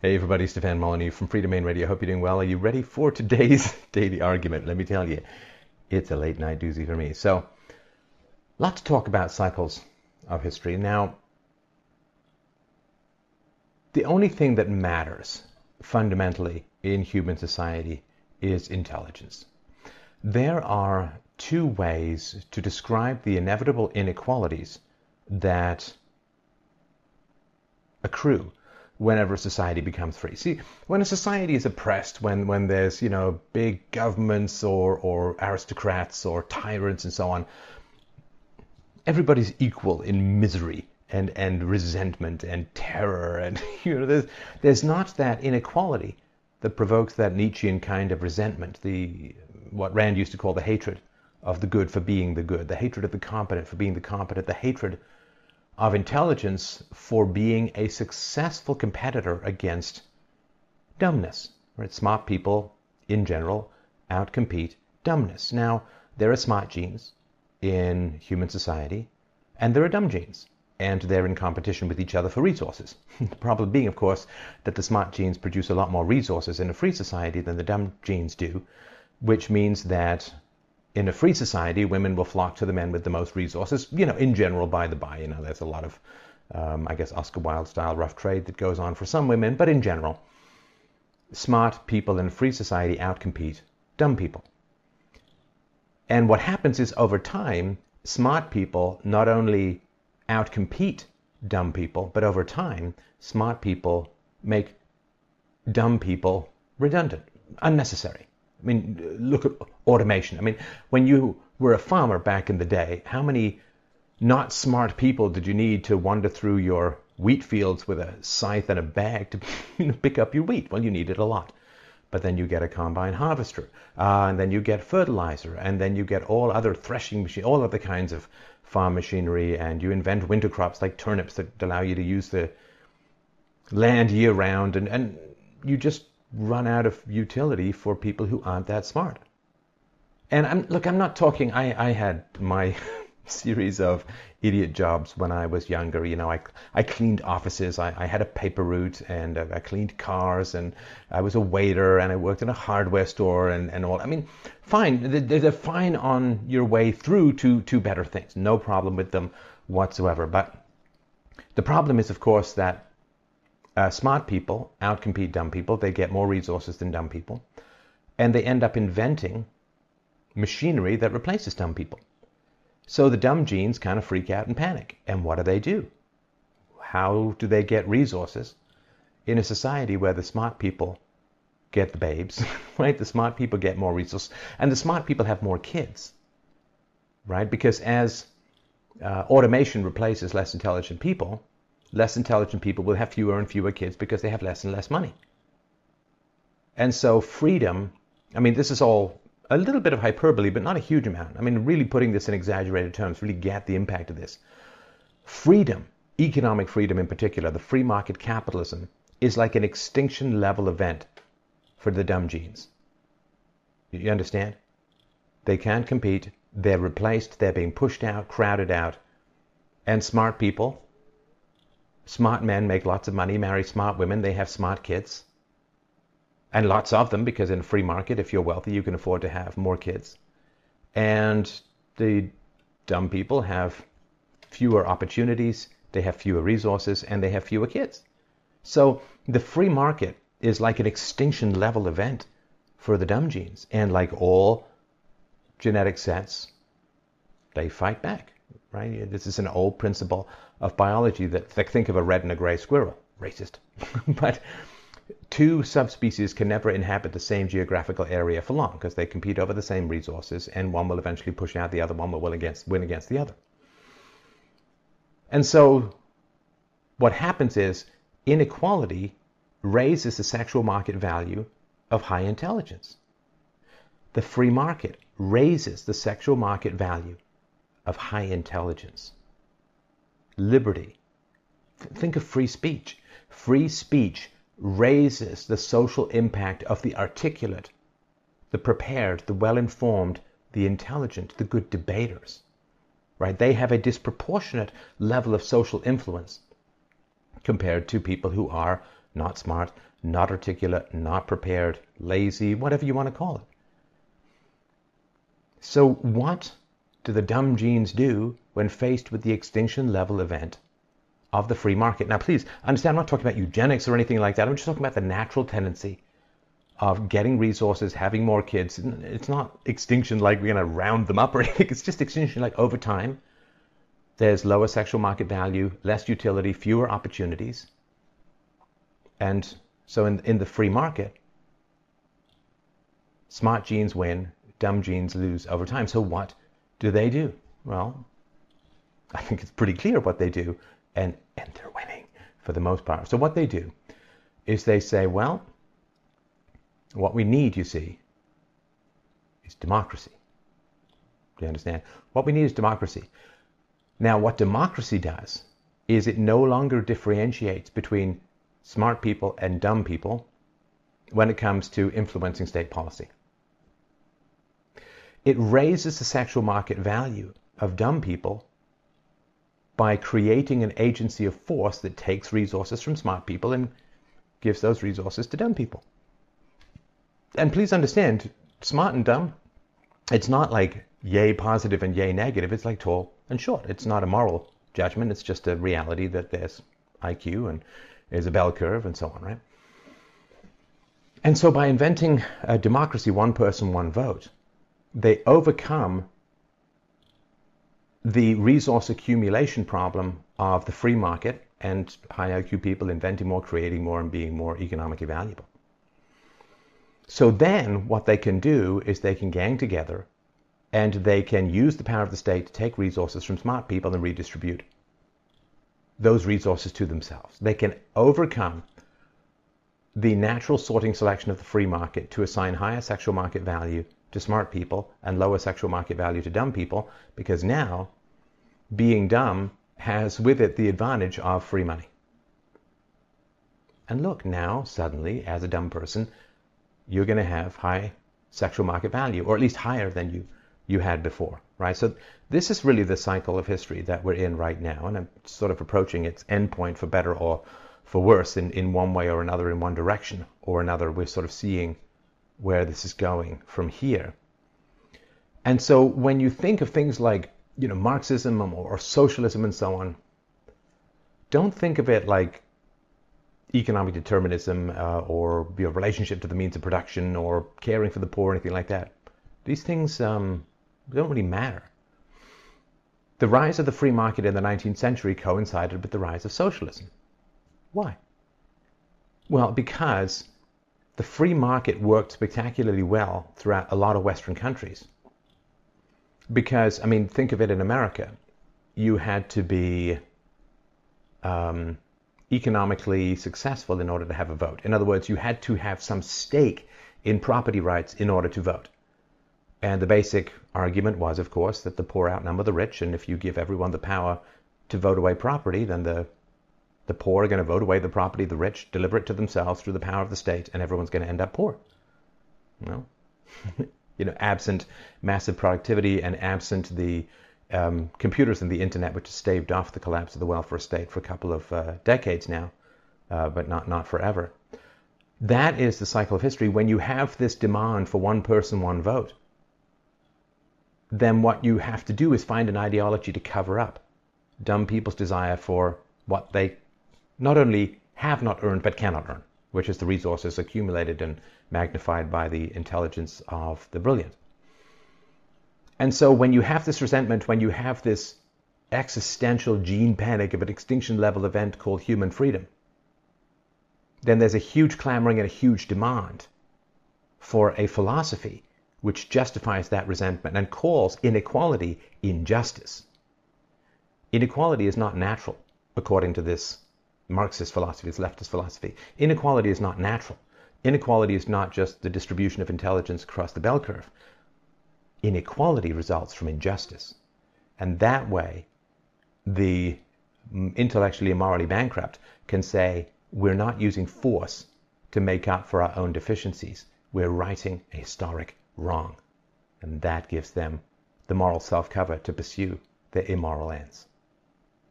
Hey everybody, Stefan Molyneux from Freedomain Radio. Hope you're doing well. Are you ready for today's daily argument? Let me tell you, it's a late night doozy for me. So, a lot to talk about cycles of history. Now, the only thing that matters fundamentally in human society is intelligence. There are two ways to describe the inevitable inequalities that accrue whenever society becomes free. See, when a society is oppressed, when there's, big governments or aristocrats or tyrants and so on, everybody's equal in misery and resentment and terror. And, there's not that inequality that provokes that Nietzschean kind of resentment, what Rand used to call the hatred of the good for being the good, the hatred of the competent for being the competent, the hatred of intelligence for being a successful competitor against dumbness. Right? Smart people, in general, outcompete dumbness. Now, there are smart genes in human society, and there are dumb genes, and they're in competition with each other for resources. The problem being, of course, that the smart genes produce a lot more resources in a free society than the dumb genes do, which means that in a free society, women will flock to the men with the most resources, in general, by the by. There's a lot of, Oscar Wilde style rough trade that goes on for some women, but in general, smart people in a free society outcompete dumb people. And what happens is, over time, smart people not only outcompete dumb people, but over time, smart people make dumb people redundant, unnecessary. Look at automation. When you were a farmer back in the day, how many not smart people did you need to wander through your wheat fields with a scythe and a bag to pick up your wheat? Well, you needed a lot. But then you get a combine harvester, and then you get fertilizer, and then you get all other threshing machines, all other kinds of farm machinery, and you invent winter crops like turnips that allow you to use the land year-round, and you just run out of utility for people who aren't that smart. And I'm not talking, I had my series of idiot jobs when I was younger. I cleaned offices, I had a paper route, and I cleaned cars, and I was a waiter, and I worked in a hardware store, and all. Fine, they're fine on your way through to better things. No problem with them whatsoever. But the problem is, of course, that smart people outcompete dumb people. They get more resources than dumb people. And they end up inventing machinery that replaces dumb people. So the dumb genes kind of freak out and panic. And what do they do? How do they get resources in a society where the smart people get the babes, right? The smart people get more resources. And the smart people have more kids, right? Because as automation replaces less intelligent people, less intelligent people will have fewer and fewer kids because they have less and less money. And so freedom, this is all a little bit of hyperbole, but not a huge amount. Really putting this in exaggerated terms, really get the impact of this. Freedom, economic freedom in particular, the free market capitalism, is like an extinction level event for the dumb genes. You understand? They can't compete. They're replaced. They're being pushed out, crowded out. And smart people, smart men make lots of money, marry smart women, they have smart kids. And lots of them, because in a free market, if you're wealthy, you can afford to have more kids. And the dumb people have fewer opportunities, they have fewer resources, and they have fewer kids. So the free market is like an extinction level event for the dumb genes. And like all genetic sets, they fight back. Right? This is an old principle of biology that think of a red and a gray squirrel. Racist. But two subspecies can never inhabit the same geographical area for long because they compete over the same resources, and one will eventually push out the other, one will win against the other. And so what happens is inequality raises the sexual market value of high intelligence. The free market raises the sexual market value of high intelligence. Liberty. Think of free speech. Free speech raises the social impact of the articulate, the prepared, the well-informed, the intelligent, the good debaters. Right? They have a disproportionate level of social influence compared to people who are not smart, not articulate, not prepared, lazy, whatever you want to call it. So what do the dumb genes do when faced with the extinction level event of the free market? Now, please understand, I'm not talking about eugenics or anything like that. I'm just talking about the natural tendency of getting resources, having more kids. It's not extinction like we're going to round them up or anything. It's just extinction like over time. There's lower sexual market value, less utility, fewer opportunities. And so in the free market, smart genes win, dumb genes lose over time. So what do they do? Well, I think it's pretty clear what they do, and they're winning for the most part. So what they do is they say, well, what we need, you see, is democracy. Do you understand? What we need is democracy. Now, what democracy does is it no longer differentiates between smart people and dumb people when it comes to influencing state policy. It raises the sexual market value of dumb people by creating an agency of force that takes resources from smart people and gives those resources to dumb people. And please understand, smart and dumb, it's not like yay positive and yay negative. It's like tall and short. It's not a moral judgment. It's just a reality that there's IQ and there's a bell curve and so on, right? And so by inventing a democracy, one person, one vote, they overcome the resource accumulation problem of the free market and high IQ people inventing more, creating more, and being more economically valuable. So then what they can do is they can gang together and they can use the power of the state to take resources from smart people and redistribute those resources to themselves. They can overcome the natural sorting selection of the free market to assign higher sexual market value to smart people and lower sexual market value to dumb people, because now being dumb has with it the advantage of free money. And look, now suddenly, as a dumb person, you're going to have high sexual market value, or at least higher than you had before, right? So this is really the cycle of history that we're in right now, and I'm sort of approaching its end point, for better or for worse, in one way or another, in one direction or another. We're sort of seeing where this is going from here. And so when you think of things like, Marxism or socialism and so on, don't think of it like economic determinism or your relationship to the means of production or caring for the poor or anything like that. These things don't really matter. The rise of the free market in the 19th century coincided with the rise of socialism. Why? Well, because the free market worked spectacularly well throughout a lot of Western countries. Because, I mean, think of it in America. You had to be economically successful in order to have a vote. In other words, you had to have some stake in property rights in order to vote. And the basic argument was, of course, that the poor outnumber the rich, and if you give everyone the power to vote away property, then the poor are going to vote away the property, the rich deliver it to themselves through the power of the state, and everyone's going to end up poor. Absent massive productivity and absent the computers and the internet, which has staved off the collapse of the welfare state for a couple of decades now, but not forever. That is the cycle of history. When you have this demand for one person, one vote, then what you have to do is find an ideology to cover up dumb people's desire for what they not only have not earned, but cannot earn, which is the resources accumulated and magnified by the intelligence of the brilliant. And so when you have this resentment, when you have this existential gene panic of an extinction level event called human freedom, then there's a huge clamoring and a huge demand for a philosophy which justifies that resentment and calls inequality injustice. Inequality is not natural, according to this Marxist philosophy, this leftist philosophy. Inequality is not natural. Inequality is not just the distribution of intelligence across the bell curve. Inequality results from injustice. And that way, the intellectually and morally bankrupt can say, we're not using force to make up for our own deficiencies. We're righting a historic wrong. And that gives them the moral self-cover to pursue their immoral ends.